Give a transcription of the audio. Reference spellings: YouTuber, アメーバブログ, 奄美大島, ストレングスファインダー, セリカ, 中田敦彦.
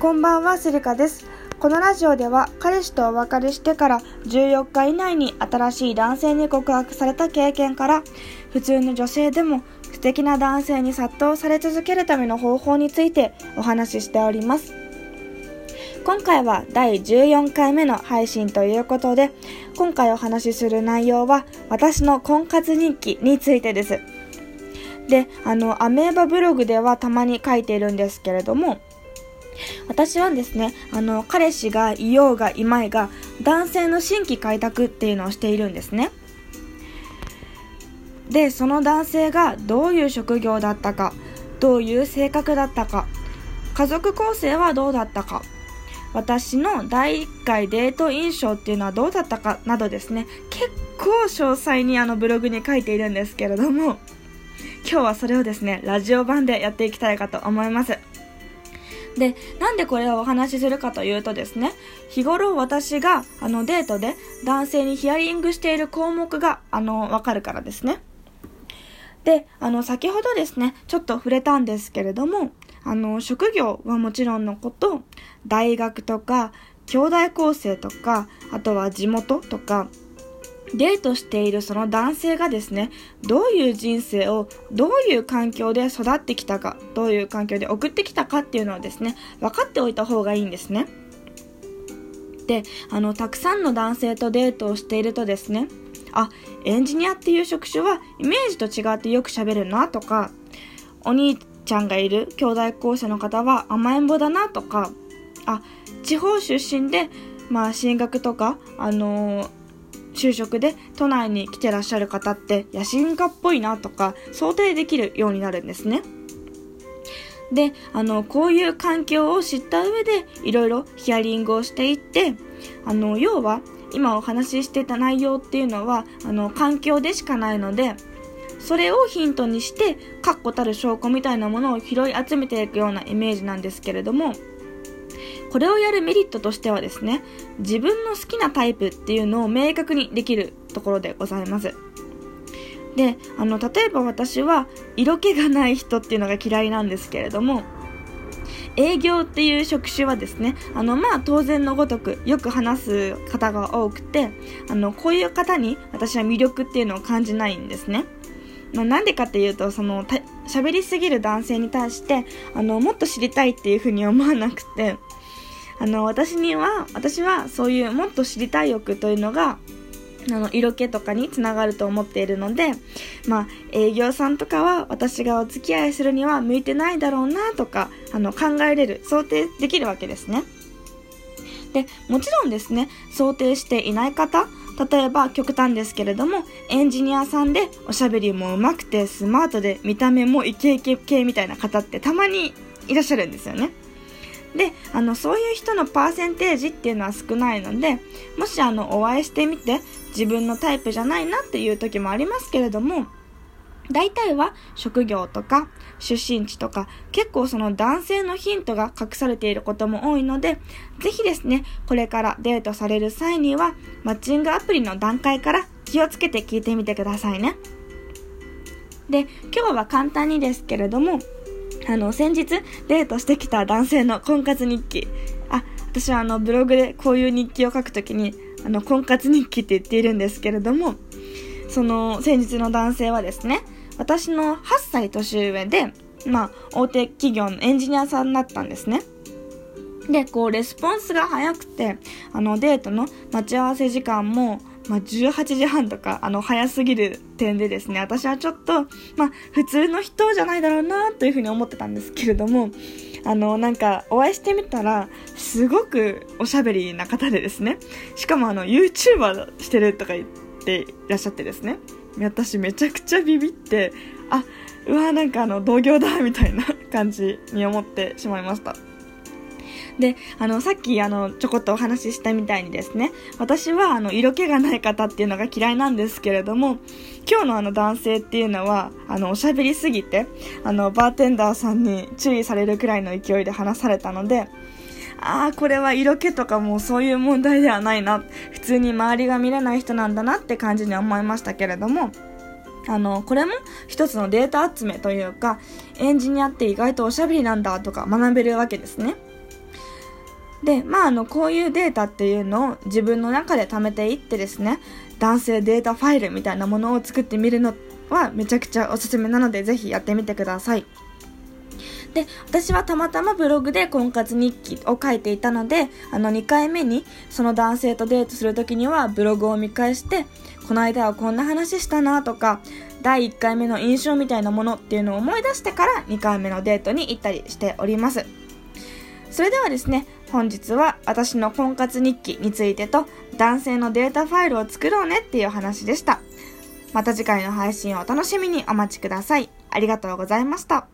こんばんは、セリカです。このラジオでは彼氏とお別れしてから14日以内に新しい男性に告白された経験から、普通の女性でも素敵な男性に殺到され続けるための方法についてお話ししております。今回は第14回目の配信ということで、今回お話しする内容は私の婚活日記についてです。で、アメーバブログではたまに書いているんですけれども、私はですね、彼氏がいようがいまいが男性の新規開拓っていうのをしているんですね。で、その男性がどういう職業だったか、どういう性格だったか、家族構成はどうだったか、私の第1回デート印象っていうのはどうだったかなどですね、結構詳細にブログに書いているんですけれども、今日はそれをですねラジオ版でやっていきたいかと思います。で、なんでこれをお話しするかというとですね、日頃私がデートで男性にヒアリングしている項目がわかるからですね。で、先ほどですねちょっと触れたんですけれども、職業はもちろんのこと、大学とか兄弟構成とか、あとは地元とか、デートしているその男性がですね、どういう人生をどういう環境で育ってきたか、どういう環境で送ってきたかっていうのをですね分かっておいた方がいいんですね。で、たくさんの男性とデートをしているとですね、エンジニアっていう職種はイメージと違ってよく喋るなとか、お兄ちゃんがいる兄弟校舎の方は甘えん坊だなとか、地方出身で、進学とか就職で都内に来てらっしゃる方って野心家っぽいなとか想定できるようになるんですね。で、こういう環境を知った上でいろいろヒアリングをしていって、要は今お話ししてた内容っていうのは環境でしかないので、それをヒントにして確固たる証拠みたいなものを拾い集めていくようなイメージなんですけれども、これをやるメリットとしてはですね、自分の好きなタイプっていうのを明確にできるところでございます。で、例えば私は色気がない人っていうのが嫌いなんですけれども、営業っていう職種はですね、当然のごとくよく話す方が多くて、こういう方に私は魅力っていうのを感じないんですね。なんでかっていうと、喋りすぎる男性に対してもっと知りたいっていうふうに思わなくて、私はそういうもっと知りたい欲というのが色気とかにつながると思っているので、営業さんとかは私がお付き合いするには向いてないだろうなとか考えれる、想定できるわけですね。で、もちろんですね、想定していない方、例えば極端ですけれどもエンジニアさんでおしゃべりもうまくてスマートで見た目もイケイケ系みたいな方ってたまにいらっしゃるんですよね。で、そういう人のパーセンテージっていうのは少ないので、もしお会いしてみて自分のタイプじゃないなっていう時もありますけれども、大体は職業とか出身地とか結構その男性のヒントが隠されていることも多いので、ぜひですねこれからデートされる際にはマッチングアプリの段階から気をつけて聞いてみてくださいね。で、今日は簡単にですけれども、先日デートしてきた男性の婚活日記、私はブログでこういう日記を書くときに婚活日記って言っているんですけれども、その先日の男性はですね、私の8歳年上で、大手企業のエンジニアさんだったんですね。で、レスポンスが早くてデートの待ち合わせ時間も18時半とか早すぎる点でですね、私はちょっと普通の人じゃないだろうなというふうに思ってたんですけれども、お会いしてみたらすごくおしゃべりな方でですね、しかもYouTuber してるとか言っていらっしゃってですね、私めちゃくちゃビビって、うわー同業だみたいな感じに思ってしまいました。で、さっきちょこっとお話ししたみたいにですね、私は色気がない方っていうのが嫌いなんですけれども、今日の男性っていうのはおしゃべりすぎてバーテンダーさんに注意されるくらいの勢いで話されたので、これは色気とかもうそういう問題ではないな、普通に周りが見れない人なんだなって感じに思いましたけれども、これも一つのデータ集めというか、エンジニアって意外とおしゃべりなんだとか学べるわけですね。で、こういうデータっていうのを自分の中で貯めていってですね、男性データファイルみたいなものを作ってみるのはめちゃくちゃおすすめなので、ぜひやってみてください。で、私はたまたまブログで婚活日記を書いていたので、2回目にその男性とデートするときにはブログを見返して、この間はこんな話したなとか、第1回目の印象みたいなものっていうのを思い出してから2回目のデートに行ったりしております。それではですね、本日は私の婚活日記についてと、男性のデータファイルを作ろうねっていう話でした。また次回の配信をお楽しみにお待ちください。ありがとうございました。